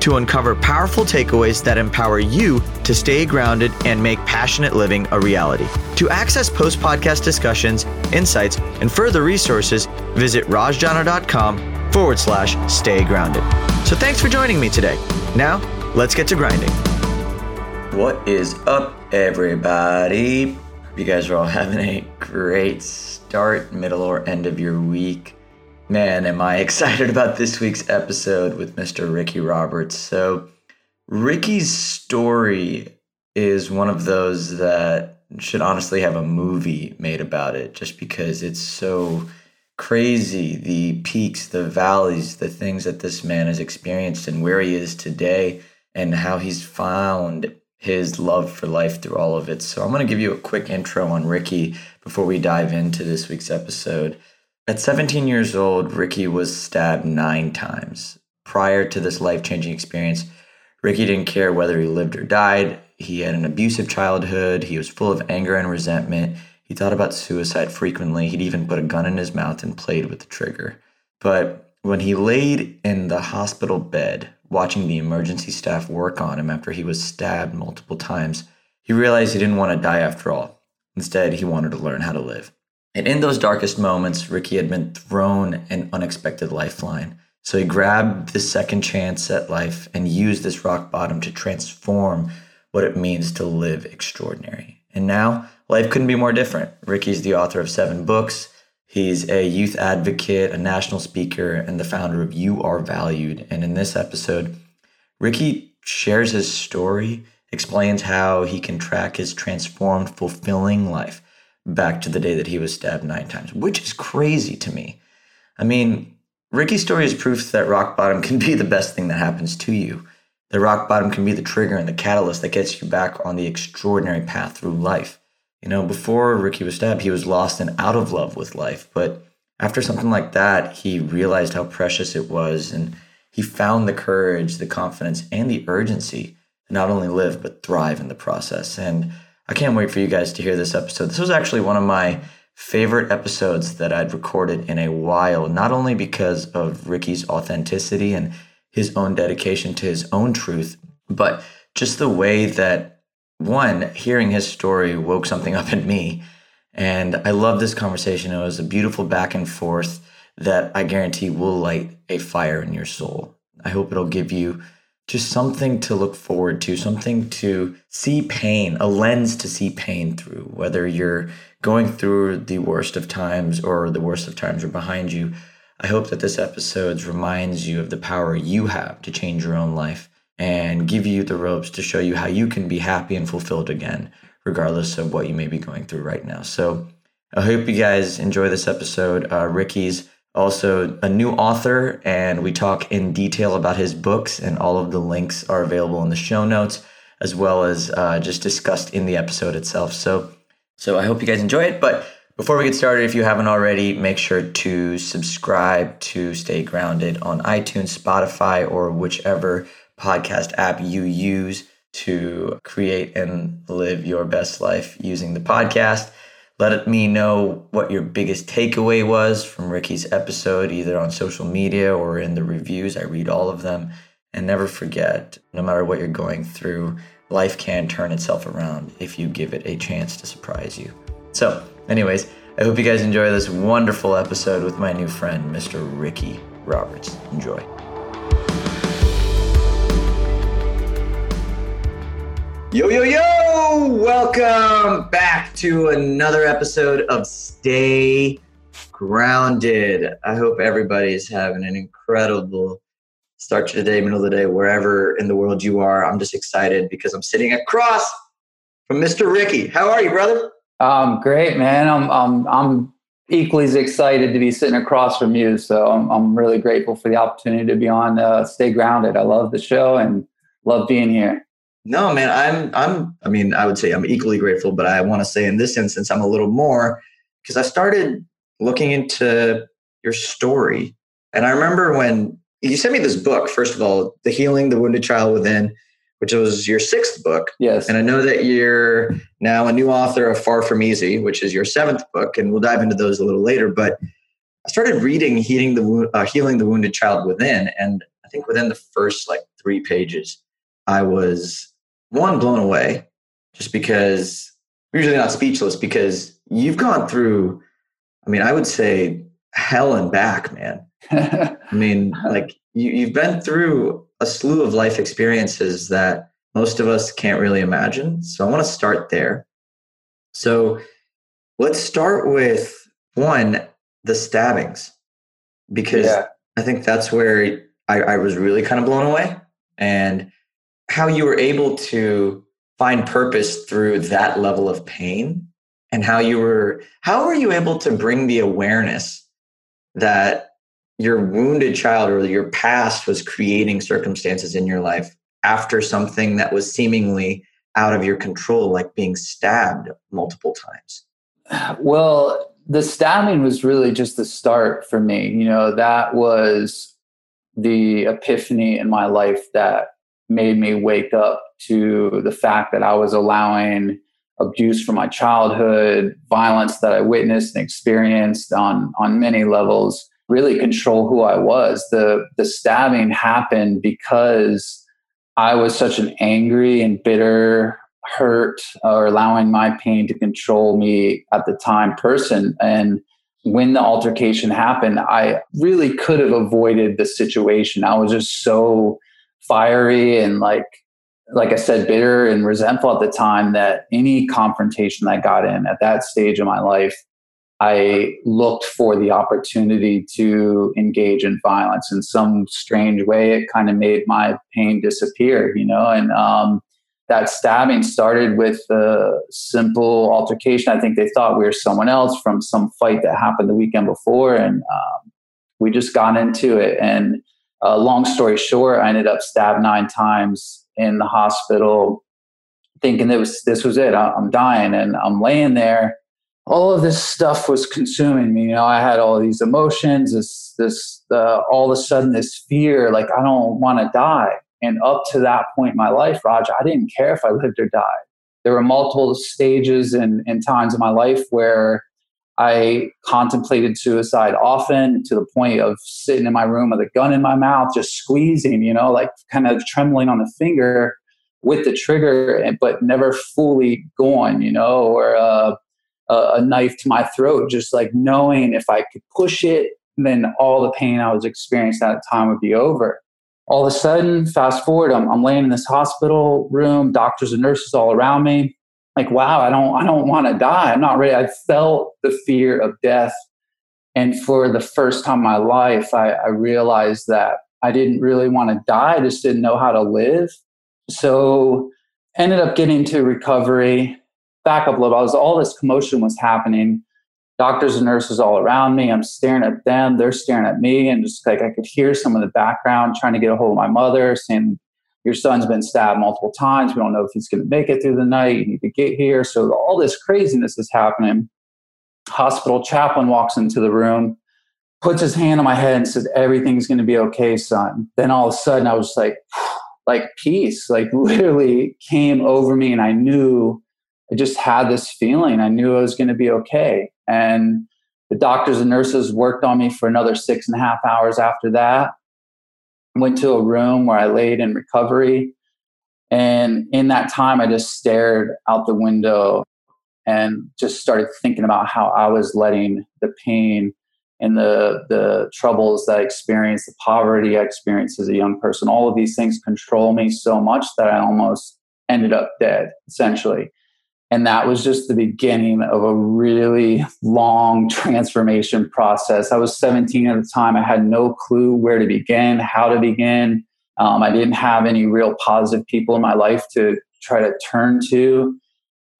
to uncover powerful takeaways that empower you to stay grounded and make passionate living a reality. To access post-podcast discussions, insights, and further resources, visit rajjana.com/stay grounded. So thanks for joining me today. Now, let's get to grinding. What is up, everybody? You guys are all having a great start, middle, or end of your week. Man, am I excited about this week's episode with Mr. Ricky Roberts. So Ricky's story is one of those that should honestly have a movie made about it, just because it's so crazy, the peaks, the valleys, the things that this man has experienced and where he is today and how he's found his love for life through all of it. So I'm going to give you a quick intro on Ricky before we dive into this week's episode. At 17 years old, Ricky was stabbed 9 times. Prior to this life-changing experience, Ricky didn't care whether he lived or died. He had an abusive childhood. He was full of anger and resentment. He thought about suicide frequently. He'd even put a gun in his mouth and played with the trigger. But when he laid in the hospital bed, watching the emergency staff work on him after he was stabbed multiple times, he realized he didn't want to die after all. Instead, he wanted to learn how to live. And in those darkest moments, Ricky had been thrown an unexpected lifeline. So he grabbed the second chance at life and used this rock bottom to transform what it means to live extraordinary. And now, life couldn't be more different. Ricky's the author of 7 books. He's a youth advocate, a national speaker, and the founder of You Are Valued. And in this episode, Ricky shares his story, explains how he can track his transformed, fulfilling life back to the day that he was stabbed 9 times, which is crazy to me. I mean, Ricky's story is proof that rock bottom can be the best thing that happens to you. The rock bottom can be the trigger and the catalyst that gets you back on the extraordinary path through life. You know, before Ricky was stabbed, he was lost and out of love with life. But after something like that, he realized how precious it was, and he found the courage, the confidence, and the urgency to not only live, but thrive in the process. And I can't wait for you guys to hear this episode. This was actually one of my favorite episodes that I'd recorded in a while, not only because of Ricky's authenticity and his own dedication to his own truth, but just the way that, one, hearing his story woke something up in me. And I love this conversation. It was a beautiful back and forth that I guarantee will light a fire in your soul. I hope it'll give you just something to look forward to, something to see pain, a lens to see pain through, whether you're going through the worst of times or the worst of times are behind you. I hope that this episode reminds you of the power you have to change your own life and give you the ropes to show you how you can be happy and fulfilled again, regardless of what you may be going through right now. So I hope you guys enjoy this episode. Ricky's also a new author, and we talk in detail about his books, and all of the links are available in the show notes, as well as just discussed in the episode itself. So I hope you guys enjoy it. But before we get started, if you haven't already, make sure to subscribe to Stay Grounded on iTunes, Spotify, or whichever podcast app you use to create and live your best life using the podcast. Let me know what your biggest takeaway was from Ricky's episode, either on social media or in the reviews. I read all of them. And never forget, no matter what you're going through, life can turn itself around if you give it a chance to surprise you. So anyways, I hope you guys enjoy this wonderful episode with my new friend, Mr. Ricky Roberts. Enjoy. Yo, yo, yo! Welcome back to another episode of Stay Grounded. I hope everybody's having an incredible start to the day, middle of the day, wherever in the world you are. I'm just excited because I'm sitting across from Mr. Ricky. How are you, brother? Great, man. I'm equally as excited to be sitting across from you. So I'm really grateful for the opportunity to be on Stay Grounded. I love the show and love being here. No, man, I mean, I would say I'm equally grateful, but I want to say in this instance, I'm a little more, because I started looking into your story. And I remember when you sent me this book, first of all, The Healing the Wounded Child Within, which was your 6th book. Yes. And I know that you're now a new author of Far From Easy, which is your 7th book. And we'll dive into those a little later. But I started reading Healing the Wounded Child Within. And I think within the first 3 pages, I was, one, blown away, just because I'm usually not speechless, because you've gone through, I mean, I would say hell and back, man. I mean, you've been through a slew of life experiences that most of us can't really imagine. So I want to start there. So let's start with, one, the stabbings, because I think that's where I was really kind of blown away, and how you were able to find purpose through that level of pain, and how were you able to bring the awareness that your wounded child or your past was creating circumstances in your life after something that was seemingly out of your control, like being stabbed multiple times? Well, the stabbing was really just the start for me. You know, that was the epiphany in my life that made me wake up to the fact that I was allowing abuse from my childhood, violence that I witnessed and experienced on many levels, really control who I was. The stabbing happened because I was such an angry and bitter, hurt, or allowing my pain to control me at the time person. And when the altercation happened, I really could have avoided the situation. I was just so fiery and like I said, bitter and resentful at the time, that any confrontation I got in at that stage of my life, I looked for the opportunity to engage in violence in some strange way. It kind of made my pain disappear, you know, and that stabbing started with a simple altercation. I think they thought we were someone else from some fight that happened the weekend before. And we just got into it, and long story short, I ended up stabbed 9 times in the hospital, thinking this was it. I'm dying, and I'm laying there. All of this stuff was consuming me. You know, I had all these emotions. All of a sudden, this fear, like, I don't want to die. And up to that point in my life, Raj, I didn't care if I lived or died. There were multiple stages and times in my life where I contemplated suicide often, to the point of sitting in my room with a gun in my mouth, just squeezing, you know, like kind of trembling on the finger with the trigger, but never fully going, you know, or a knife to my throat, just like knowing if I could push it, then all the pain I was experiencing at the time would be over. All of a sudden, fast forward, I'm laying in this hospital room, doctors and nurses all around me. Like, wow, I don't want to die. I'm not ready. I felt the fear of death. And for the first time in my life, I realized that I didn't really want to die. I just didn't know how to live. So ended up getting to recovery, back up a little. All this commotion was happening. Doctors and nurses all around me. I'm staring at them. They're staring at me. And just like, I could hear some in the background trying to get a hold of my mother saying, your son's been stabbed multiple times. We don't know if he's going to make it through the night. You need to get here. So all this craziness is happening. Hospital chaplain walks into the room, puts his hand on my head and says, everything's going to be okay, son. Then all of a sudden I was like peace, like literally came over me. And I knew, I just had this feeling. I knew I was going to be okay. And the doctors and nurses worked on me for another 6.5 hours after that. Went to a room where I laid in recovery. And in that time, I just stared out the window and just started thinking about how I was letting the pain and the troubles that I experienced, the poverty I experienced as a young person, all of these things control me so much that I almost ended up dead, essentially. And that was just the beginning of a really long transformation process. I was 17 at the time. I had no clue where to begin, how to begin. I didn't have any real positive people in my life to try to turn to.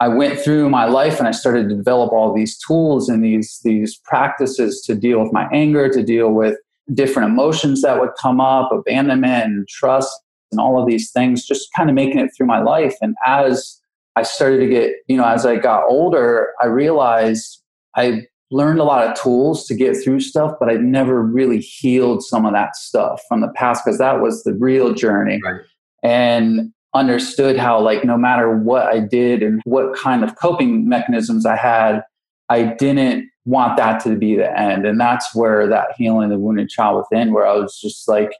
I went through my life and I started to develop all these tools and these practices to deal with my anger, to deal with different emotions that would come up, abandonment and trust and all of these things, just kind of making it through my life. And as I started to get, as I got older, I realized I learned a lot of tools to get through stuff, but I've never really healed some of that stuff from the past, because that was the real journey. Right. And understood how, like, no matter what I did and what kind of coping mechanisms I had, I didn't want that to be the end. And that's where that healing the wounded child within, where I was just like,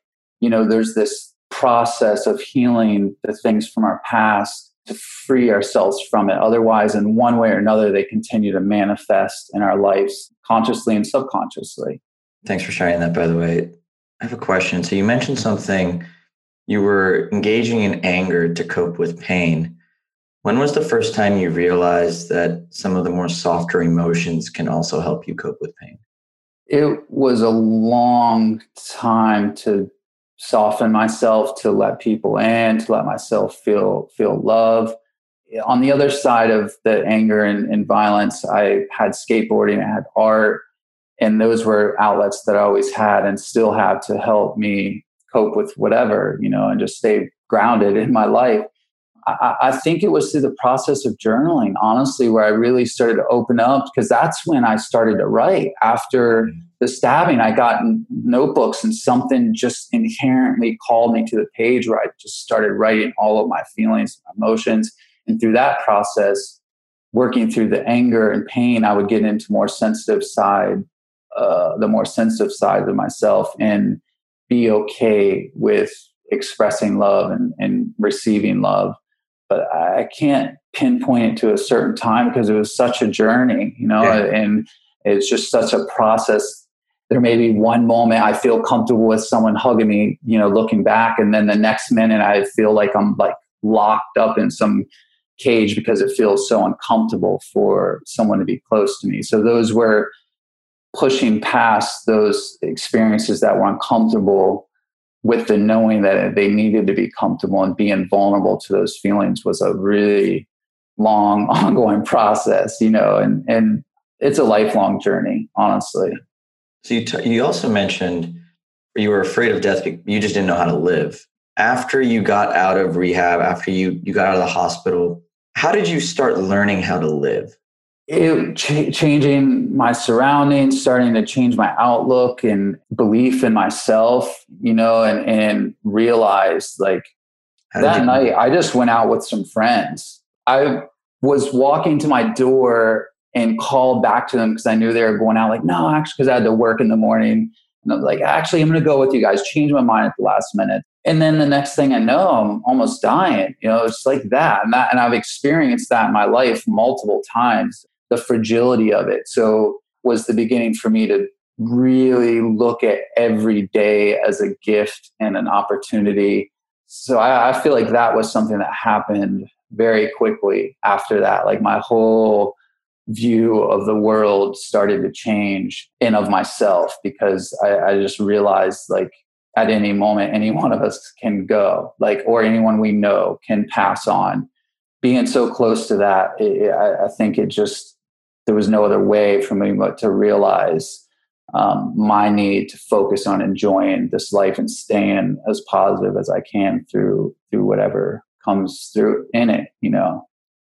there's this process of healing the things from our past to free ourselves from it. Otherwise, in one way or another, they continue to manifest in our lives consciously and subconsciously. Thanks for sharing that, by the way. I have a question. So you mentioned something, you were engaging in anger to cope with pain. When was the first time you realized that some of the more softer emotions can also help you cope with pain? It was a long time to soften myself, to let people in, to let myself feel love. On the other side of the anger and violence, I had skateboarding, I had art, and those were outlets that I always had and still have to help me cope with whatever, and just stay grounded in my life. I think it was through the process of journaling, honestly, where I really started to open up, because that's when I started to write. After the stabbing, I got notebooks, and something just inherently called me to the page, where I just started writing all of my feelings, my emotions. And through that process, working through the anger and pain, I would get into the more sensitive side of myself, and be okay with expressing love and receiving love. But I can't pinpoint it to a certain time, because it was such a journey, Yeah. And it's just such a process. There may be one moment I feel comfortable with someone hugging me, looking back. And then the next minute I feel like I'm like locked up in some cage, because it feels so uncomfortable for someone to be close to me. So those were pushing past those experiences that were uncomfortable, with the knowing that they needed to be comfortable, and being vulnerable to those feelings was a really long, ongoing process, and it's a lifelong journey, honestly. So you also mentioned you were afraid of death. You just didn't know how to live. After you got out of rehab, after you got out of the hospital, how did you start learning how to live? Changing my surroundings, starting to change my outlook and belief in myself, and realized, like, that night I just went out with some friends. I was walking to my door and called back to them, because I knew they were going out. Like, no, actually, because I had to work in the morning. And I'm like, actually, I'm going to go with you guys. Change my mind at the last minute. And then the next thing I know, I'm almost dying. It's like that. And I've experienced that in my life multiple times. The fragility of it. So was the beginning for me to really look at every day as a gift and an opportunity. So I feel like that was something that happened very quickly after that. Like, my whole view of the world started to change, and of myself, because I just realized, like, at any moment, any one of us can go, like, or anyone we know can pass on. Being so close to that, I think it just, there was no other way for me but to realize my need to focus on enjoying this life and staying as positive as I can through whatever comes through in it,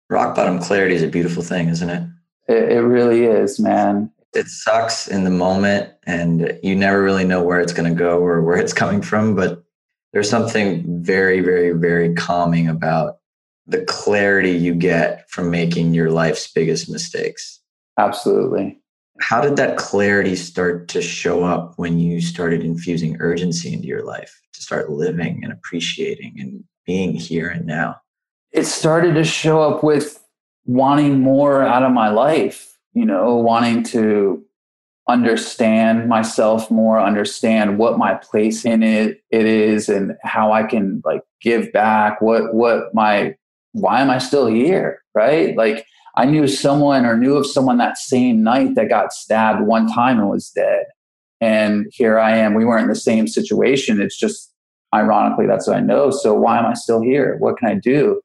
Rock bottom clarity is a beautiful thing, isn't it? It really is, man. It sucks in the moment, and you never really know where it's going to go or where it's coming from, but there's something very, very, very calming about the clarity you get from making your life's biggest mistakes. Absolutely. How did that clarity start to show up when you started infusing urgency into your life to start living and appreciating and being here and now? It started to show up with wanting more out of my life, wanting to understand myself more, understand what my place in it is, and how I can, like, give back, why am I still here, right? Like, I knew of someone that same night that got stabbed one time and was dead. And here I am. We weren't in the same situation. It's just, ironically, that's what I know. So why am I still here? What can I do?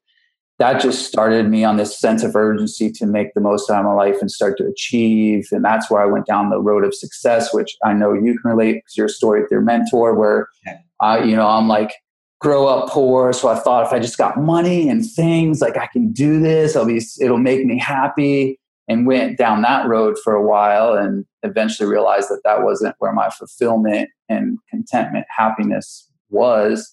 That just started me on this sense of urgency to make the most out of my life and start to achieve. And that's where I went down the road of success, which I know you can relate, because your story with your mentor, where I'm like, grow up poor. So I thought if I just got money and things, like I can do this, it'll make me happy. And went down that road for a while and eventually realized that that wasn't where my fulfillment and contentment, happiness was,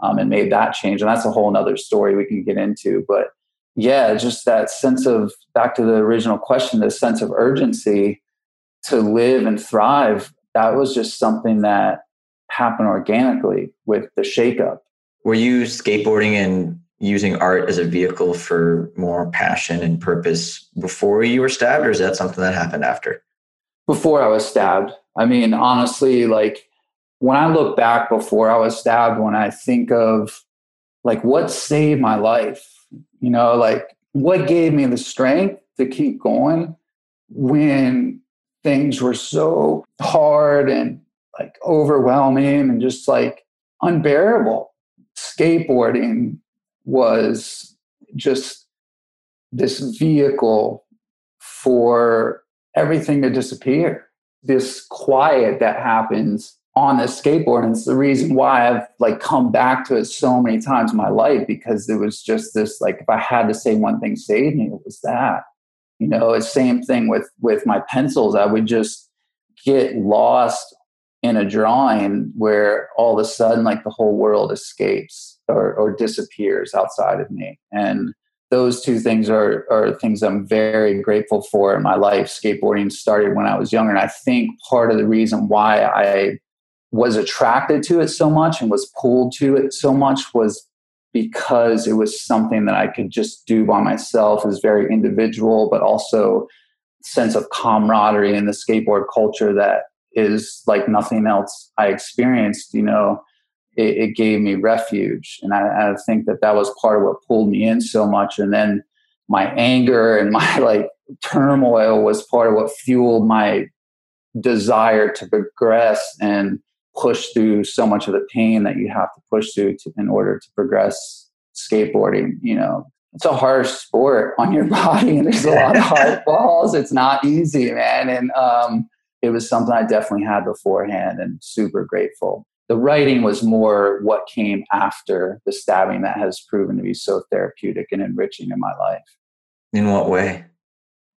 and made that change. And that's a whole nother story we can get into. But yeah, just that sense of, back to the original question, this sense of urgency to live and thrive, that was just something that happened organically with the shakeup. Were you skateboarding and using art as a vehicle for more passion and purpose before you were stabbed, or is that something that happened after? Before I was stabbed. I mean, honestly, like when I look back before I was stabbed, when I think of like what saved my life, you know, like what gave me the strength to keep going when things were so hard and like overwhelming and just like unbearable. Skateboarding was just this vehicle for everything to disappear. This quiet that happens on the skateboard, and it's the reason why I've like come back to it so many times in my life, because it was just this, like, if I had to say one thing saved me, it was that. You know, it's same thing with my pencils. I would just get lost in a drawing where all of a sudden like the whole world escapes or disappears outside of me. And those two things are things I'm very grateful for in my life. Skateboarding started when I was younger, and I think part of the reason why I was attracted to it so much and was pulled to it so much was because it was something that I could just do by myself. It was very individual, but also sense of camaraderie in the skateboard culture that is like nothing else I experienced. You know, it gave me refuge. And I think that was part of what pulled me in so much. And then my anger and my like turmoil was part of what fueled my desire to progress and push through so much of the pain that you have to push through in order to progress skateboarding. You know, it's a harsh sport on your body and there's a lot of hard balls. It's not easy, man. And, it was something I definitely had beforehand and super grateful. The writing was more what came after the stabbing that has proven to be so therapeutic and enriching in my life. In what way?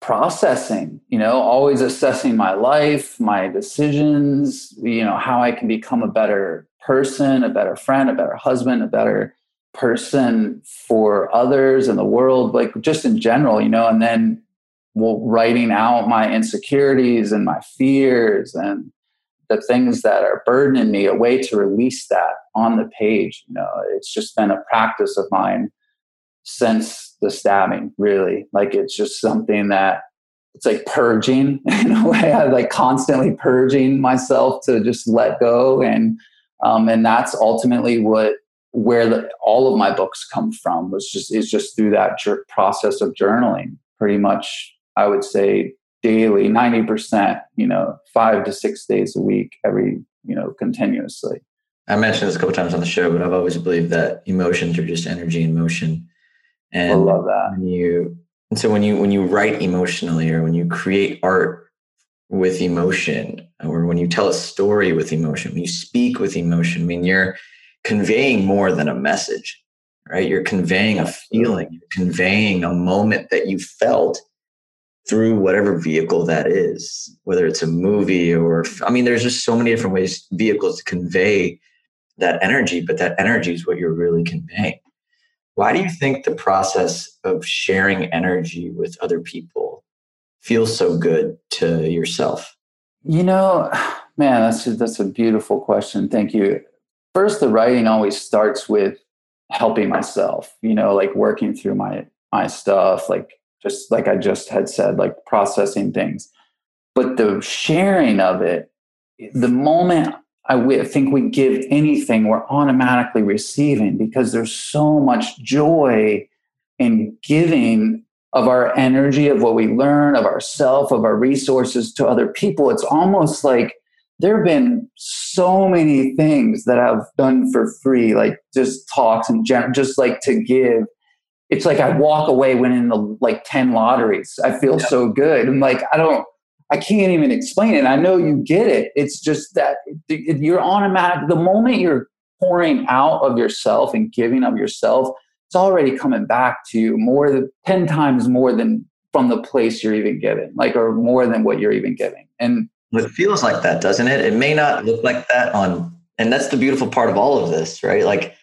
Processing, you know, always assessing my life, my decisions, you know, how I can become a better person, a better friend, a better husband, a better person for others and the world, like just in general, you know, and then writing out my insecurities and my fears and the things that are burdening me, a way to release that on the page. You know, it's just been a practice of mine since the stabbing, really. Like, it's just something that it's like purging in a way. I'm like constantly purging myself to just let go. And that's ultimately where all of my books come from, is just through that process of journaling, pretty much. I would say daily, 90%, you know, 5 to 6 days a week, every, you know, continuously. I mentioned this a couple times on the show, but I've always believed that emotions are just energy in motion. And I love that. When you write emotionally, or when you create art with emotion, or when you tell a story with emotion, when you speak with emotion, I mean, you're conveying more than a message, right? You're conveying a feeling, you're conveying a moment that you felt through whatever vehicle that is, whether it's a movie or, I mean, there's just so many different ways, vehicles to convey that energy, but that energy is what you're really conveying. Why do you think the process of sharing energy with other people feels so good to yourself? You know, man, that's a beautiful question. Thank you. First, the writing always starts with helping myself, you know, like working through my stuff, like, just like I just had said, like processing things. But the sharing of it, the moment I think we give anything, we're automatically receiving, because there's so much joy in giving of our energy, of what we learn, of ourselves, of our resources to other people. It's almost like there have been so many things that I've done for free, like just talks and just like to give. It's like I walk away winning the like 10 lotteries. I feel so good. I'm like, I can't even explain it. I know you get it. It's just that you're automatic. The moment you're pouring out of yourself and giving of yourself, it's already coming back to you more than 10 times more than from the place you're even giving, like, or more than what you're even giving. And it feels like that, doesn't it? It may not look like that on, and that's the beautiful part of all of this, right? Like,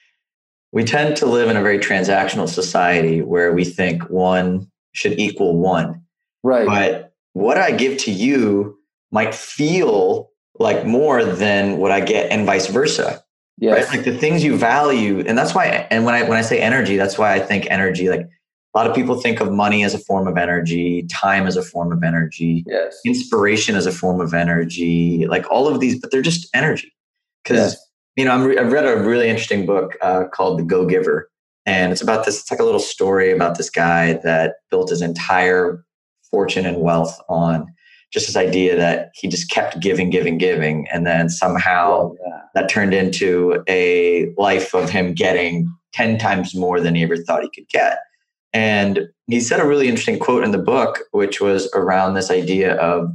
we tend to live in a very transactional society where we think one should equal one. Right. But what I give to you might feel like more than what I get, and vice versa. Yes. Right? Like the things you value. And that's why, and when I say energy, that's why I think energy, like a lot of people think of money as a form of energy, time as a form of energy, yes, inspiration as a form of energy, like all of these, but they're just energy. Because, yes, you know, I've read a really interesting book called The Go Giver. And it's about this, it's like a little story about this guy that built his entire fortune and wealth on just this idea that he just kept giving. And then somehow that turned into a life of him getting 10 times more than he ever thought he could get. And he said a really interesting quote in the book, which was around this idea of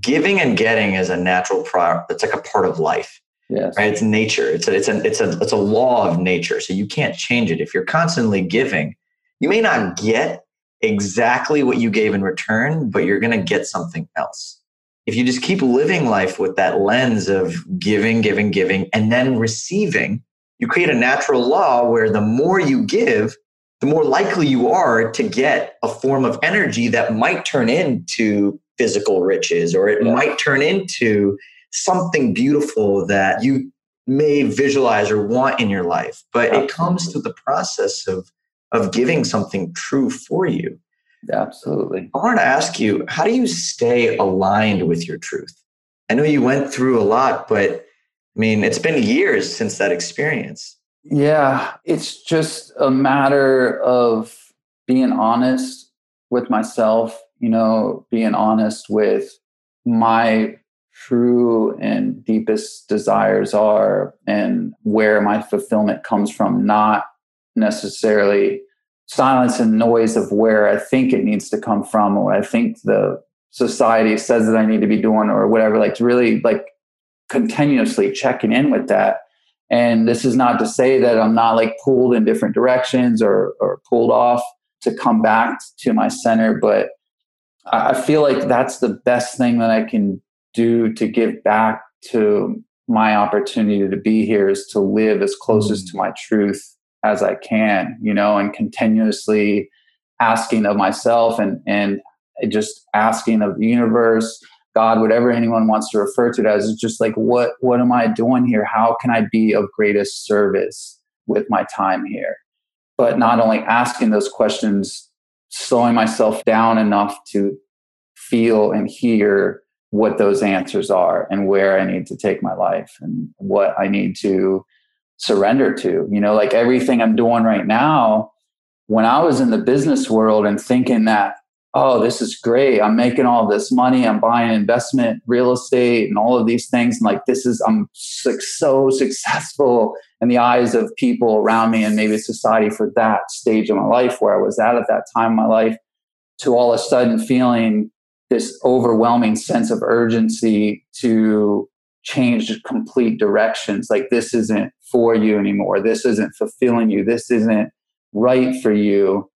giving and getting is a natural product. It's like a part of life. Yes. Right? It's nature. It's a law of nature. So you can't change it. If you're constantly giving, you may not get exactly what you gave in return, but you're going to get something else. If you just keep living life with that lens of giving, and then receiving, you create a natural law where the more you give, the more likely you are to get a form of energy that might turn into physical riches, or it might turn into something beautiful that you may visualize or want in your life. But it comes through the process of giving something true for you. Absolutely. I wanted to ask you, how do you stay aligned with your truth? I know you went through a lot, but I mean, it's been years since that experience. Yeah, it's just a matter of being honest with myself, you know, being honest with my true and deepest desires are and where my fulfillment comes from, not necessarily silence and noise of where I think it needs to come from, or I think the society says that I need to be doing or whatever, like really like continuously checking in with that. And this is not to say that I'm not like pulled in different directions or pulled off to come back to my center, but I feel like that's the best thing that I can do to give back to my opportunity to be here, is to live as closest to my truth as I can, you know, and continuously asking of myself and just asking of the universe, God, whatever anyone wants to refer to it as, it's just like, what am I doing here? How can I be of greatest service with my time here? But not only asking those questions, slowing myself down enough to feel and hear what those answers are and where I need to take my life and what I need to surrender to. You know, like everything I'm doing right now, when I was in the business world and thinking that, oh, this is great, I'm making all this money, I'm buying investment, real estate, and all of these things. And like, this is, I'm so successful in the eyes of people around me and maybe society for that stage of my life where I was at that time in my life, to all of a sudden feeling this overwhelming sense of urgency to change complete directions. Like, this isn't for you anymore. This isn't fulfilling you. This isn't right for you.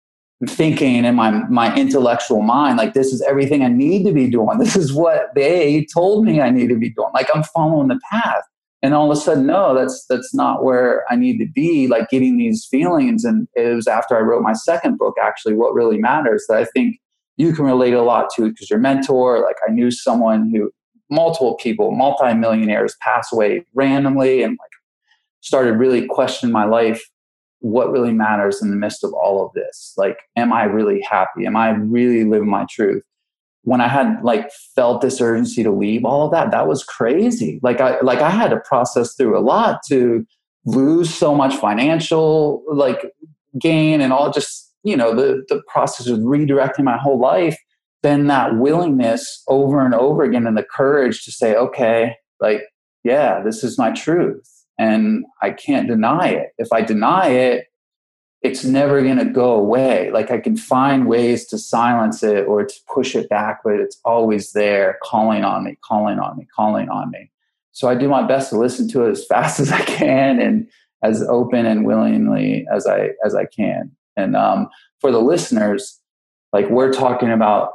Thinking in my intellectual mind, like, this is everything I need to be doing. This is what they told me I need to be doing. Like, I'm following the path. And all of a sudden, no, that's not where I need to be, like getting these feelings. And it was after I wrote my second book, actually, What Really Matters, that I think you can relate a lot to, because your mentor, like I knew someone who, multiple people, multimillionaires pass away randomly, and like started really questioning my life. What really matters in the midst of all of this? Like, am I really happy? Am I really living my truth? When I had like felt this urgency to leave all of that, that was crazy. Like I had to process through a lot to lose so much financial like gain and all, just, you know, the process of redirecting my whole life. Then that willingness over and over again, and the courage to say, okay, like, yeah, this is my truth. And I can't deny it. If I deny it, it's never going to go away. Like, I can find ways to silence it or to push it back, but it's always there calling on me. So I do my best to listen to it as fast as I can and as open and willingly as I can. And for the listeners, like we're talking about,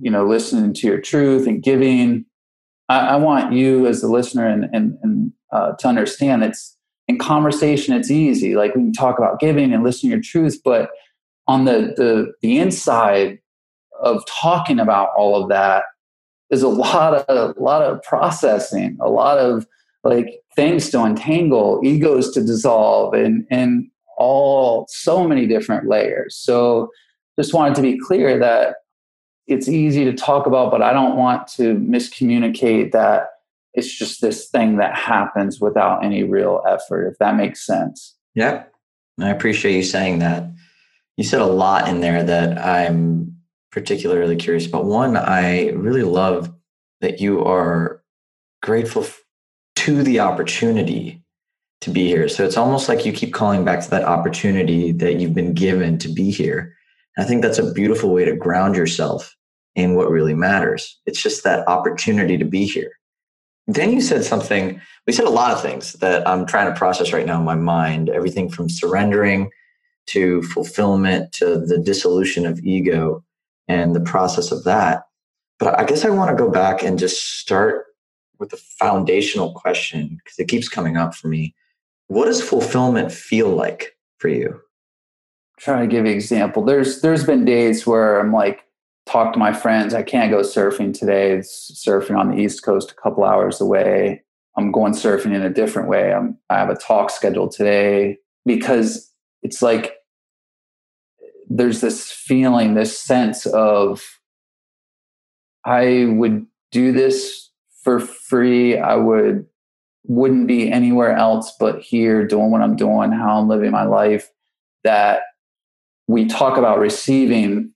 you know, listening to your truth and giving. I want you as the listener and to understand it's in conversation, it's easy. Like we can talk about giving and listening to your truth, but on the inside of talking about all of that, there's a lot of processing, a lot of like things to untangle, egos to dissolve, and all so many different layers. So just wanted to be clear that it's easy to talk about, but I don't want to miscommunicate that it's just this thing that happens without any real effort, if that makes sense. Yep. I appreciate you saying that. You said a lot in there that I'm particularly curious about. One, I really love that you are grateful to the opportunity to be here. So it's almost like you keep calling back to that opportunity that you've been given to be here. And I think that's a beautiful way to ground yourself in what really matters. It's just that opportunity to be here. Then you said something, we said a lot of things that I'm trying to process right now in my mind, everything from surrendering to fulfillment to the dissolution of ego and the process of that. But I guess I want to go back and just start with the foundational question, because it keeps coming up for me. What does fulfillment feel like for you? Trying to give you an example. There's been days where I'm like, talk to my friends. I can't go surfing today. It's surfing on the East Coast, a couple hours away. I'm going surfing in a different way. I have a talk scheduled today, because it's like there's this feeling, this sense of I would do this for free. I wouldn't be anywhere else but here, doing what I'm doing, how I'm living my life. That we talk about receiving,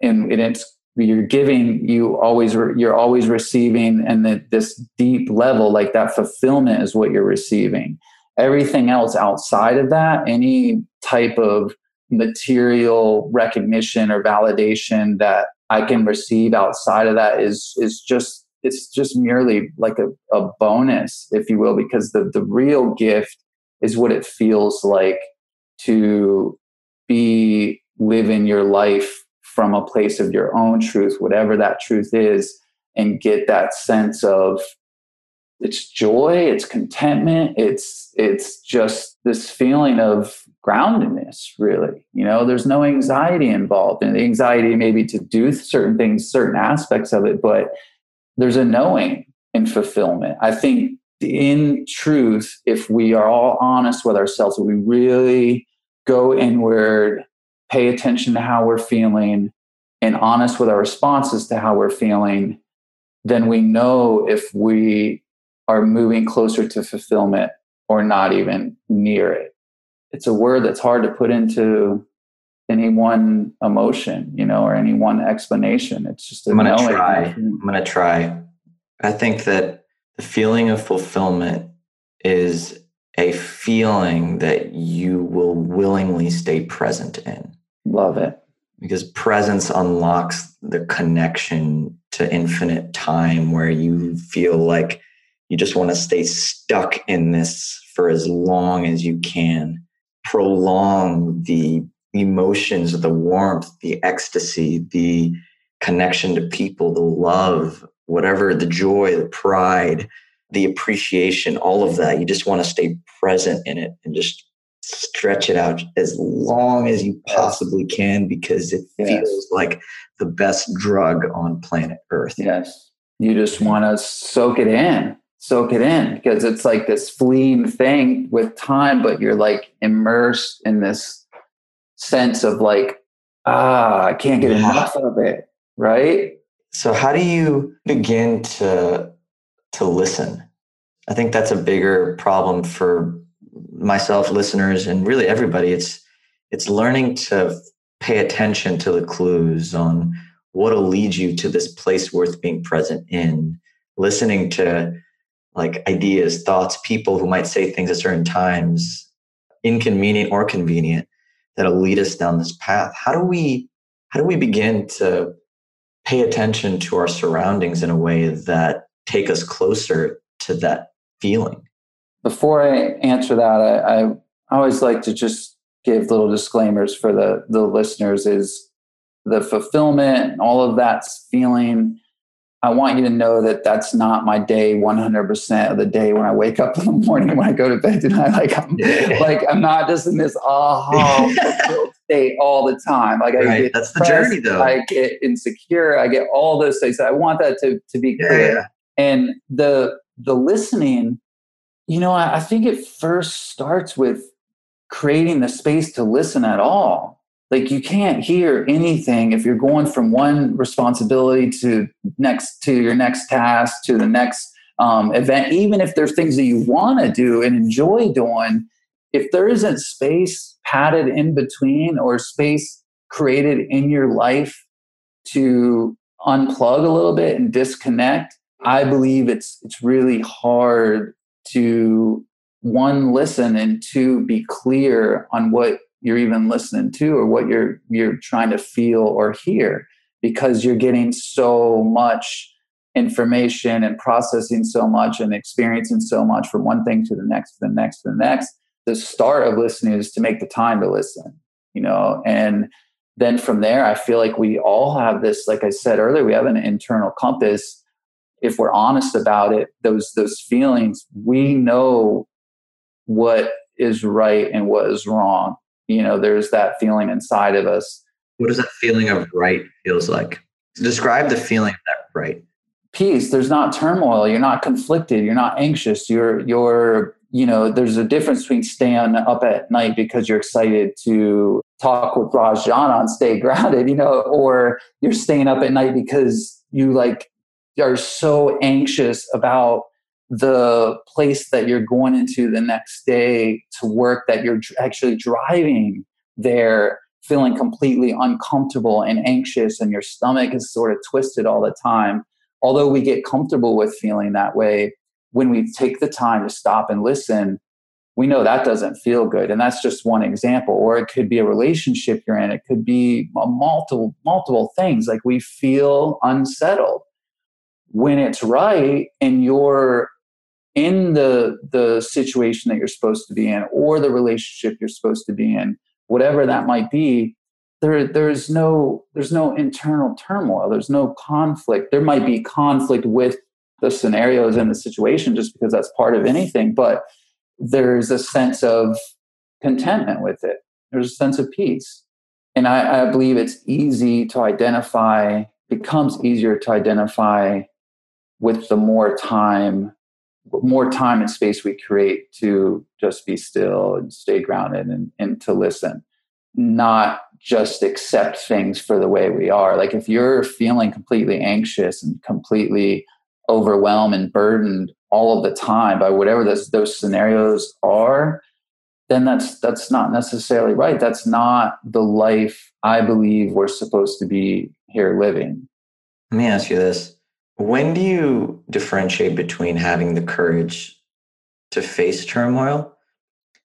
and it's you're giving, you're always receiving, and that this deep level, like that fulfillment is what you're receiving. Everything else outside of that, any type of material recognition or validation that I can receive outside of that is just merely like a bonus, if you will, because the real gift is what it feels like to be living your life from a place of your own truth, whatever that truth is, and get that sense of it's joy, it's contentment, it's just this feeling of groundedness, really. You know, there's no anxiety involved, and the anxiety maybe to do certain things, certain aspects of it, but there's a knowing in fulfillment. I think in truth, if we are all honest with ourselves, if we really go inward, pay attention to how we're feeling, and honest with our responses to how we're feeling, then we know if we are moving closer to fulfillment or not even near it. It's a word that's hard to put into any one emotion, you know, or any one explanation. It's just a I'm going to try. I think that the feeling of fulfillment is a feeling that you will willingly stay present in. Love it. Because presence unlocks the connection to infinite time, where you feel like you just want to stay stuck in this for as long as you can. Prolong the emotions, the warmth, the ecstasy, the connection to people, the love, whatever, the joy, the pride, the appreciation, all of that. You just want to stay present in it and just stretch it out as long as you possibly can, because it feels like the best drug on planet Earth. Yes. You just want to soak it in, because it's like this fleeting thing with time, but you're like immersed in this sense of like, I can't get enough of it. Right. So how do you begin to listen? I think that's a bigger problem for myself, listeners, and really everybody. It's learning to pay attention to the clues on what'll lead you to this place worth being present in, listening to like ideas, thoughts, people who might say things at certain times, inconvenient or convenient, that'll lead us down this path. How do we begin to pay attention to our surroundings in a way that take us closer to that feeling? Before I answer that, I always like to just give little disclaimers for the listeners. Is the fulfillment and all of that feeling, I want you to know that that's not my day 100% of the day when I wake up in the morning, when I go to bed tonight. I'm not just in this fulfilled state all the time. Like, right. I get that's depressed, the journey though. I get insecure. I get all those things. I want that to be clear. Yeah. And the listening, you know, I think it first starts with creating the space to listen at all. Like, you can't hear anything if you're going from one responsibility to your next task, to the next event. Even if there's things that you want to do and enjoy doing, if there isn't space padded in between or space created in your life to unplug a little bit and disconnect, I believe it's really hard to, one, listen, and two, be clear on what you're even listening to or what you're trying to feel or hear, because you're getting so much information and processing so much and experiencing so much from one thing to the next, to the next, to the next. The start of listening is to make the time to listen, you know, and then from there, I feel like we all have this, like I said earlier, we have an internal compass. If we're honest about it, those feelings, we know what is right and what is wrong. You know, there's that feeling inside of us. What does that feeling of right feels like? Describe the feeling of that right. Peace. There's not turmoil. You're not conflicted. You're not anxious. You're, you know, there's a difference between staying up at night because you're excited to talk with Raj Jana on Stay Grounded, you know, or you're staying up at night because you like are so anxious about the place that you're going into the next day to work, that you're actually driving there feeling completely uncomfortable and anxious, and your stomach is sort of twisted all the time. Although we get comfortable with feeling that way, when we take the time to stop and listen, we know that doesn't feel good. And that's just one example. Or it could be a relationship you're in. It could be multiple things. Like, we feel unsettled. When it's right and you're in the situation that you're supposed to be in, or the relationship you're supposed to be in, whatever that might be, there's no internal turmoil. There's no conflict. There might be conflict with the scenarios and the situation, just because that's part of anything, but there's a sense of contentment with it. There's a sense of peace. And I believe it's easy to identify, becomes easier to identify with the more time and space we create to just be still and stay grounded and to listen, not just accept things for the way we are. Like, if you're feeling completely anxious and completely overwhelmed and burdened all of the time by whatever those scenarios are, then that's not necessarily right. That's not the life I believe we're supposed to be here living. Let me ask you this. When do you differentiate between having the courage to face turmoil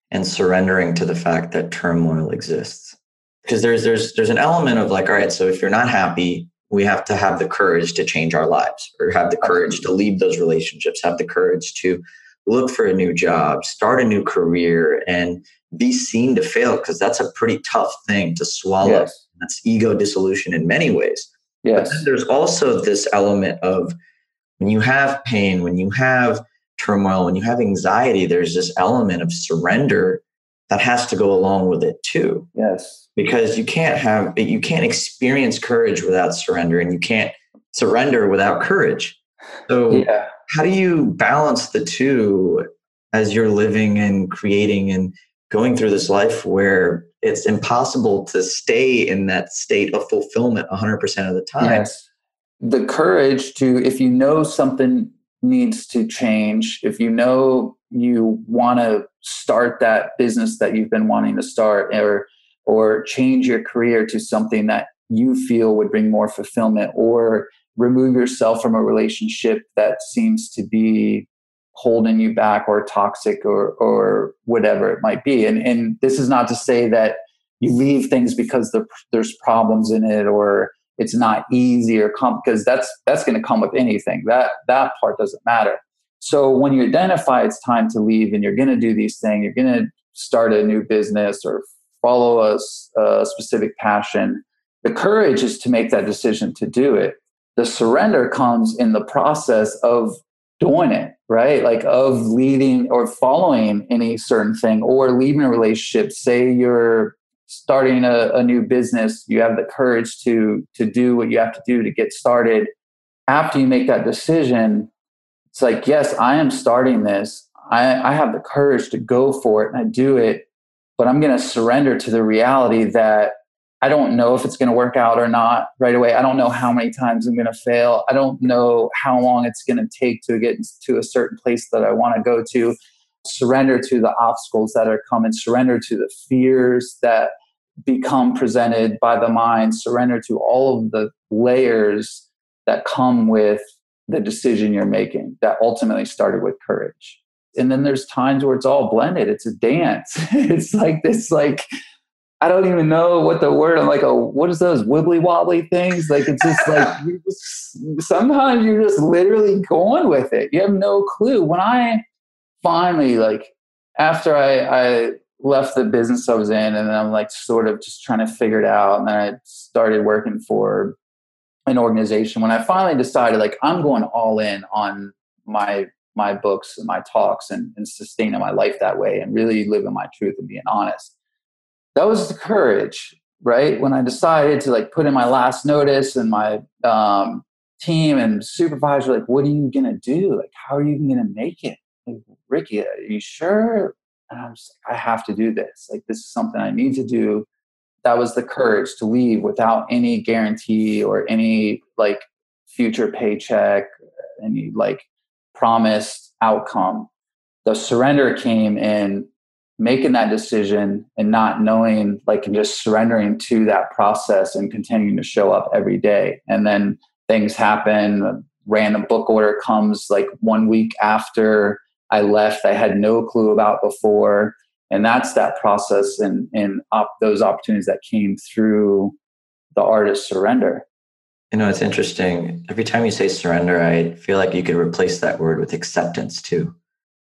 and surrendering to the fact that turmoil exists? Because there's an element of like, all right, so if you're not happy, we have to have the courage to change our lives, or have the courage to leave those relationships, have the courage to look for a new job, start a new career, and be seen to fail, because that's a pretty tough thing to swallow. Yes. That's ego dissolution in many ways. Yes. But then there's also this element of, when you have pain, when you have turmoil, when you have anxiety, there's this element of surrender that has to go along with it too. Yes. Because you can't experience courage without surrender, and you can't surrender without courage. So yeah. How do you balance the two as you're living and creating and going through this life where it's impossible to stay in that state of fulfillment 100% of the time? Yes. The courage to, if you know something needs to change, if you know you want to start that business that you've been wanting to start, or change your career to something that you feel would bring more fulfillment, or remove yourself from a relationship that seems to be holding you back, or toxic, or whatever it might be. And this is not to say that you leave things because there's problems in it, or it's not easy, or because that's going to come with anything. That part doesn't matter. So when you identify it's time to leave and you're going to do these things, you're going to start a new business or follow a specific passion, the courage is to make that decision to do it. The surrender comes in the process of doing it, right? Like of leading or following any certain thing or leaving a relationship. Say you're starting a new business, you have the courage to do what you have to do to get started. After you make that decision, it's like, yes, I am starting this. I have the courage to go for it and I do it, but I'm going to surrender to the reality that I don't know if it's going to work out or not right away. I don't know how many times I'm going to fail. I don't know how long it's going to take to get to a certain place that I want to go to. Surrender to the obstacles that are coming. Surrender to the fears that become presented by the mind. Surrender to all of the layers that come with the decision you're making that ultimately started with courage. And then there's times where it's all blended. It's a dance. It's like this, like, I don't even know what the word, I'm like, oh, what is those wibbly wobbly things? Like, it's just like, sometimes you're just literally going with it. You have no clue. When I finally, like, after I left the business I was in, and then I'm like sort of just trying to figure it out. And then I started working for an organization. When I finally decided, like, I'm going all in on my books and my talks and sustaining my life that way and really living my truth and being honest. That was the courage, right? When I decided to, like, put in my last notice and my team and supervisor, like, what are you going to do? Like, how are you going to make it? Like, Ricky, are you sure? And I'm just like, I have to do this. Like, this is something I need to do. That was the courage to leave without any guarantee or any, like, future paycheck, any, like, promised outcome. The surrender came in making that decision and not knowing, like, and just surrendering to that process and continuing to show up every day. And then things happen. A random book order comes, like, 1 week after I left, I had no clue about before. And that's that process and those opportunities that came through the artist's surrender. You know, it's interesting. Every time you say surrender, I feel like you could replace that word with acceptance too.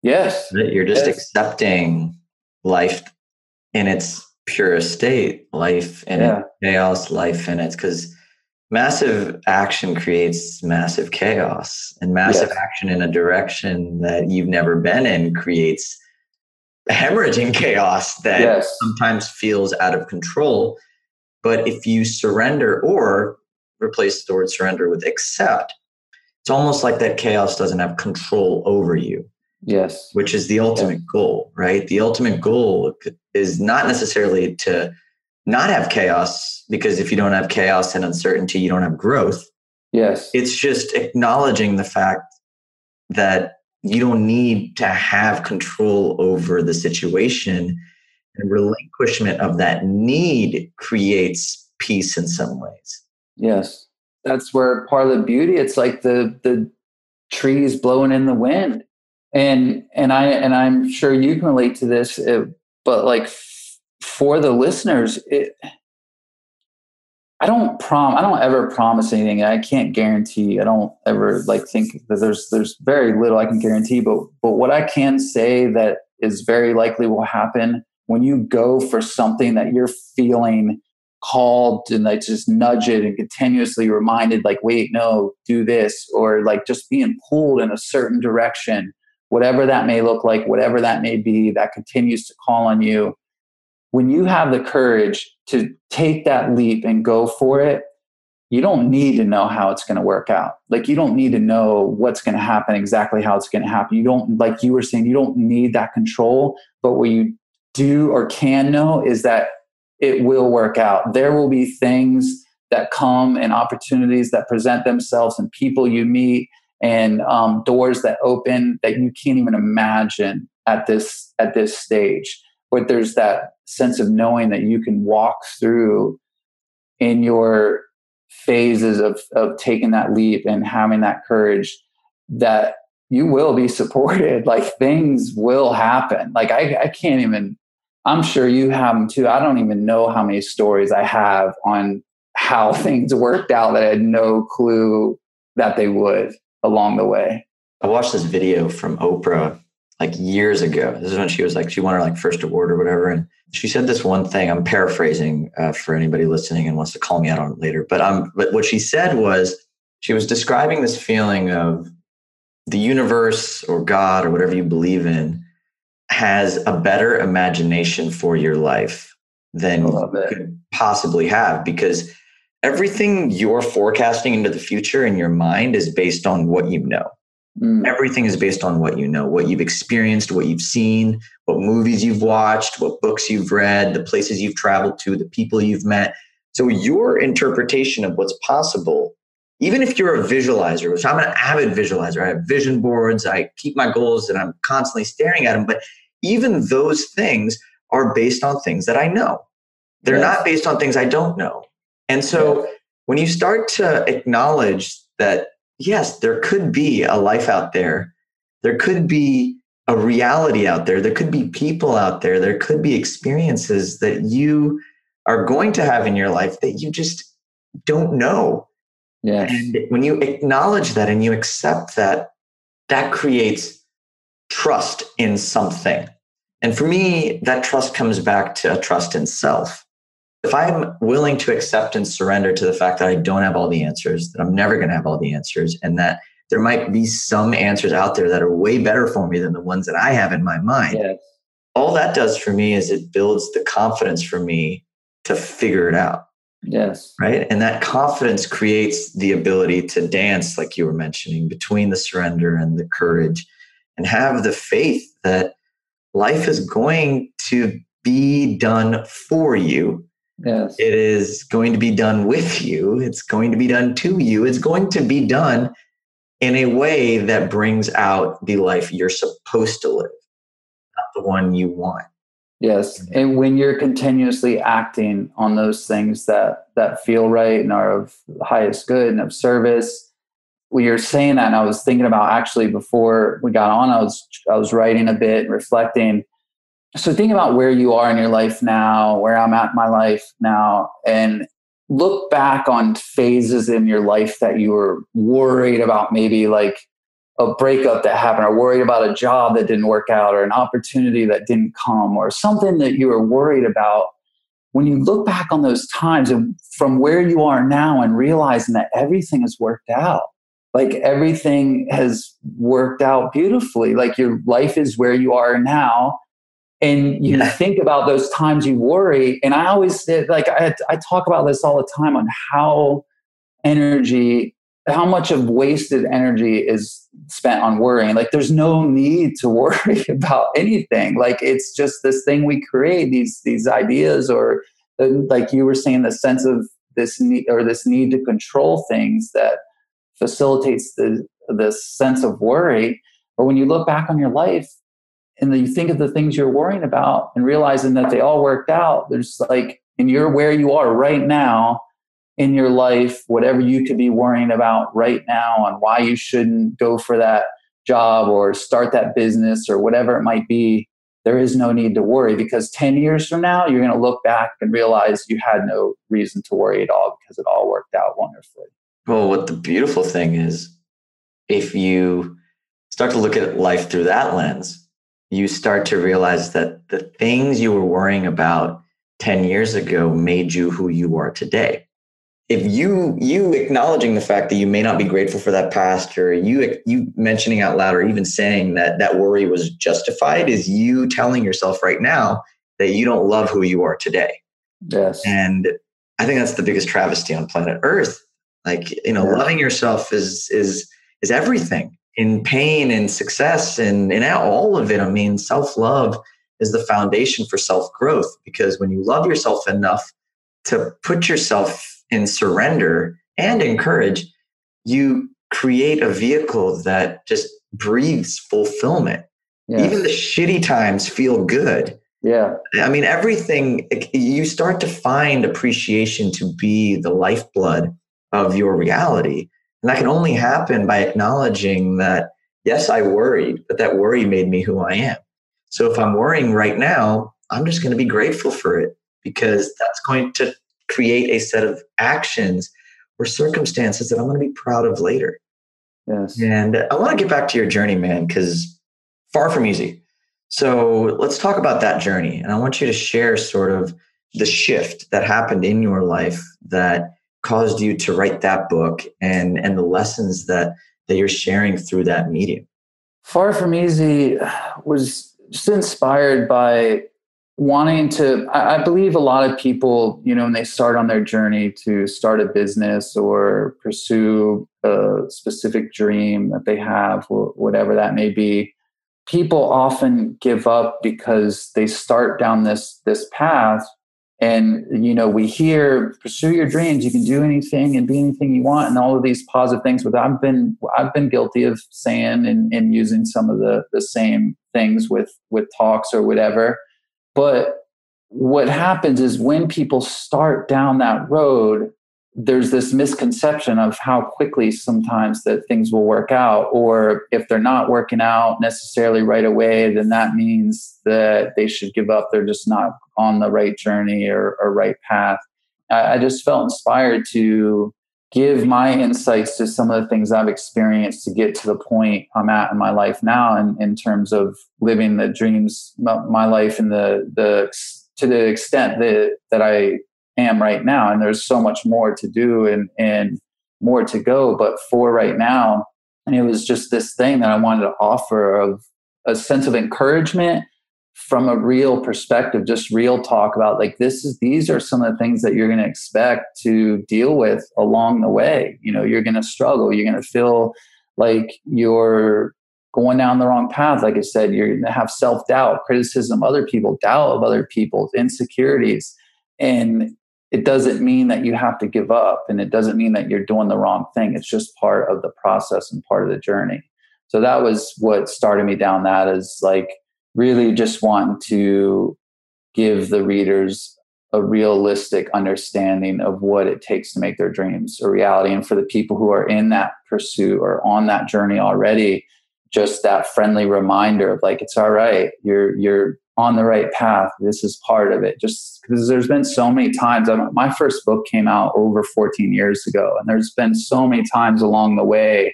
Yes. That you're just accepting life in its purest state, life in its chaos, life in its, because massive action creates massive chaos, and massive action in a direction that you've never been in creates hemorrhaging chaos that sometimes feels out of control. But if you surrender, or replace the word surrender with accept, it's almost like that chaos doesn't have control over you. Yes. Which is the ultimate goal, right? The ultimate goal is not necessarily to not have chaos, because if you don't have chaos and uncertainty, you don't have growth. Yes. It's just acknowledging the fact that you don't need to have control over the situation, and relinquishment of that need creates peace in some ways. Yes. That's where part of the beauty, it's like the trees blowing in the wind. And I'm sure you can relate to this, but like for the listeners, I don't ever promise anything. I can't guarantee. I don't ever like think that there's very little I can guarantee. But what I can say that is very likely will happen when you go for something that you're feeling called and like just nudge it and continuously reminded, like, wait, no, do this, or like just being pulled in a certain direction. Whatever that may look like, whatever that may be, that continues to call on you. When you have the courage to take that leap and go for it, you don't need to know how it's going to work out. Like, you don't need to know what's going to happen, exactly how it's going to happen. You don't, like you were saying, you don't need that control. But what you do or can know is that it will work out. There will be things that come and opportunities that present themselves and people you meet, and doors that open that you can't even imagine at this stage. But there's that sense of knowing that you can walk through in your phases of taking that leap and having that courage, that you will be supported. Like, things will happen. Like, I can't even, I'm sure you have them too. I don't even know how many stories I have on how things worked out that I had no clue that they would along the way. I watched this video from Oprah like years ago. This is when she was like, she won her like first award or whatever. And she said this one thing, I'm paraphrasing for anybody listening and wants to call me out on it later. But what she said was, she was describing this feeling of the universe or God or whatever you believe in has a better imagination for your life than you could possibly have, because everything you're forecasting into the future in your mind is based on what you know. Mm. Everything is based on what you know, what you've experienced, what you've seen, what movies you've watched, what books you've read, the places you've traveled to, the people you've met. So your interpretation of what's possible, even if you're a visualizer, which I'm an avid visualizer, I have vision boards, I keep my goals and I'm constantly staring at them. But even those things are based on things that I know. They're not based on things I don't know. And so when you start to acknowledge that, yes, there could be a life out there. There could be a reality out there. There could be people out there. There could be experiences that you are going to have in your life that you just don't know. Yes. And when you acknowledge that and you accept that, that creates trust in something. And for me, that trust comes back to a trust in self. If I'm willing to accept and surrender to the fact that I don't have all the answers, that I'm never going to have all the answers, and that there might be some answers out there that are way better for me than the ones that I have in my mind, all that does for me is it builds the confidence for me to figure it out. Yes. Right. And that confidence creates the ability to dance, like you were mentioning, between the surrender and the courage, and have the faith that life is going to be done for you. Yes. It is going to be done with you. It's going to be done to you. It's going to be done in a way that brings out the life you're supposed to live, not the one you want. Yes. And when you're continuously acting on those things that feel right and are of the highest good and of service, when you're saying that, and I was thinking about actually before we got on, I was writing a bit and reflecting. So think about where you are in your life now, where I'm at in my life now, and look back on phases in your life that you were worried about, maybe like a breakup that happened, or worried about a job that didn't work out, or an opportunity that didn't come, or something that you were worried about. When you look back on those times and from where you are now and realizing that everything has worked out, like everything has worked out beautifully, like your life is where you are now. And you think about those times you worry. And I always like, I talk about this all the time on how much of wasted energy is spent on worrying. Like there's no need to worry about anything. Like it's just this thing we create, these ideas, or like you were saying, the sense of this need, or this need to control things that facilitates the sense of worry. But when you look back on your life and then you think of the things you're worrying about and realizing that they all worked out, there's like, and you're where you are right now in your life, whatever you could be worrying about right now on why you shouldn't go for that job or start that business or whatever it might be, there is no need to worry, because 10 years from now, you're going to look back and realize you had no reason to worry at all because it all worked out wonderfully. Well, what the beautiful thing is, if you start to look at life through that lens, you start to realize that the things you were worrying about 10 years ago made you who you are today. If you acknowledging the fact that you may not be grateful for that past, or you mentioning out loud, or even saying that worry was justified, is you telling yourself right now that you don't love who you are today. Yes. And I think that's the biggest travesty on planet Earth. Like, loving yourself is everything, in pain and success and in all of it. I mean, self-love is the foundation for self-growth, because when you love yourself enough to put yourself in surrender and in courage, you create a vehicle that just breathes fulfillment. Yes. Even the shitty times feel good. Yeah. I mean, everything, you start to find appreciation to be the lifeblood of your reality. And that can only happen by acknowledging that, yes, I worried, but that worry made me who I am. So if I'm worrying right now, I'm just going to be grateful for it, because that's going to create a set of actions or circumstances that I'm going to be proud of later. Yes. And I want to get back to your journey, man, because far from easy. So let's talk about that journey. And I want you to share sort of the shift that happened in your life that caused you to write that book and the lessons that you're sharing through that medium. Far From Easy was just inspired by wanting to, I believe a lot of people, you know, when they start on their journey to start a business or pursue a specific dream that they have or whatever that may be, people often give up because they start down this path. And, you know, we hear, pursue your dreams, you can do anything and be anything you want, and all of these positive things. But I've been guilty of saying and using some of the same things with talks or whatever. But what happens is when people start down that road, there's this misconception of how quickly sometimes that things will work out, or if they're not working out necessarily right away, then that means that they should give up. They're just not on the right journey or right path. I just felt inspired to give my insights to some of the things I've experienced to get to the point I'm at in my life now, in terms of living the dreams, my life, and to the extent that I am right now. And there's so much more to do and more to go, but for right now, and it was just this thing that I wanted to offer of a sense of encouragement from a real perspective, just real talk about like, these are some of the things that you're going to expect to deal with along the way. You know, you're going to struggle. You're going to feel like you're going down the wrong path. Like I said, you're going to have self-doubt, criticism, other people, doubt of other people, insecurities. And it doesn't mean that you have to give up, and it doesn't mean that you're doing the wrong thing. It's just part of the process and part of the journey. So that was what started me down that, is like really just wanting to give the readers a realistic understanding of what it takes to make their dreams a reality. And for the people who are in that pursuit or on that journey already, just that friendly reminder of like, it's all right. You're on the right path. This is part of it. Just because there's been so many times, my first book came out over 14 years ago, and there's been so many times along the way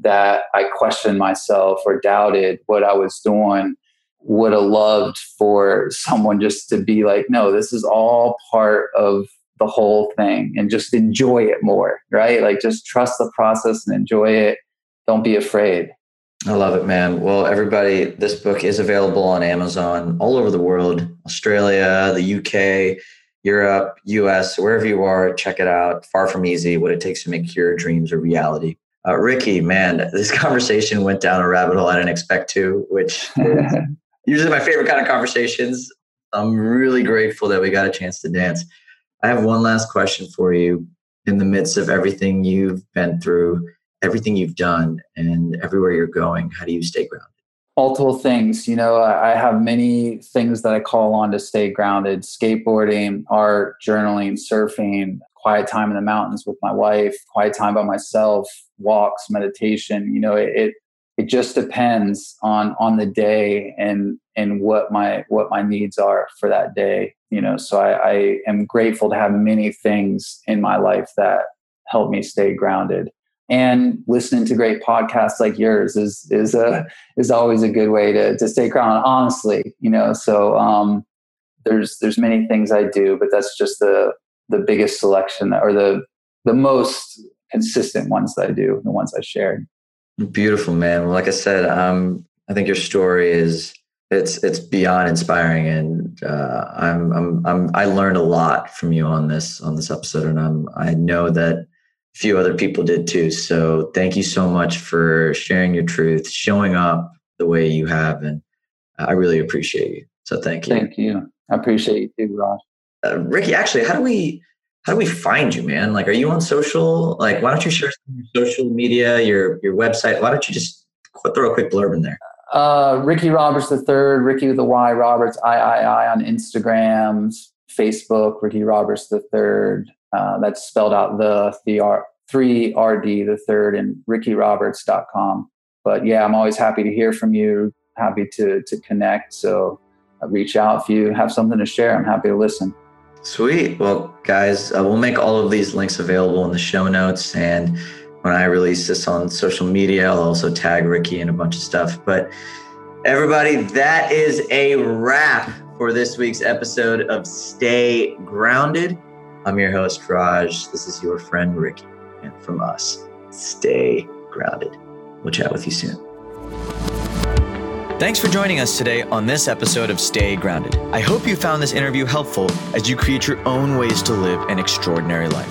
that I questioned myself or doubted what I was doing. Would have loved for someone just to be like, no, this is all part of the whole thing, and just enjoy it more, right? Like, just trust the process and enjoy it. Don't be afraid. I love it, man. Well, everybody, this book is available on Amazon all over the world, Australia, the UK, Europe, US, wherever you are, check it out. Far From Easy, What It Takes to Make Your Dreams a Reality. Ricky, man, this conversation went down a rabbit hole I didn't expect to, which is usually my favorite kind of conversations. I'm really grateful that we got a chance to dance. I have one last question for you. In the midst of everything you've been through, everything you've done, and everywhere you're going, how do you stay grounded? Multiple things. You know, I have many things that I call on to stay grounded: skateboarding, art, journaling, surfing, quiet time in the mountains with my wife, quiet time by myself, walks, meditation. You know, it just depends on the day and what my needs are for that day. You know, so I am grateful to have many things in my life that help me stay grounded. And listening to great podcasts like yours is always a good way to stay grounded, honestly, you know. So there's many things I do, but that's just the biggest selection, or the most consistent ones that I do, the ones I shared. Beautiful, man. Well, like I said, I think your story it's beyond inspiring, and I learned a lot from you on this episode, and I know that few other people did too. So thank you so much for sharing your truth, showing up the way you have. And I really appreciate you. So thank you. Thank you. I appreciate you too, Raj. Ricky, actually, how do we find you, man? Like, are you on social? Like, why don't you share some of your social media, your website? Why don't you just throw a quick blurb in there? Ricky Roberts III, Ricky with a Y, Roberts, III on Instagram, Facebook, Ricky Roberts III. That's spelled out the 3RD, and rickyroberts.com. But yeah, I'm always happy to hear from you, happy to connect. So I'll reach out if you have something to share. I'm happy to listen. Sweet. Well, guys, we'll make all of these links available in the show notes. And When I release this on social media, I'll also tag Ricky and a bunch of stuff. But everybody, that is a wrap for this week's episode of Stay Grounded. I'm your host, Raj. This is your friend, Ricky. And from us, stay grounded. We'll chat with you soon. Thanks for joining us today on this episode of Stay Grounded. I hope you found this interview helpful as you create your own ways to live an extraordinary life.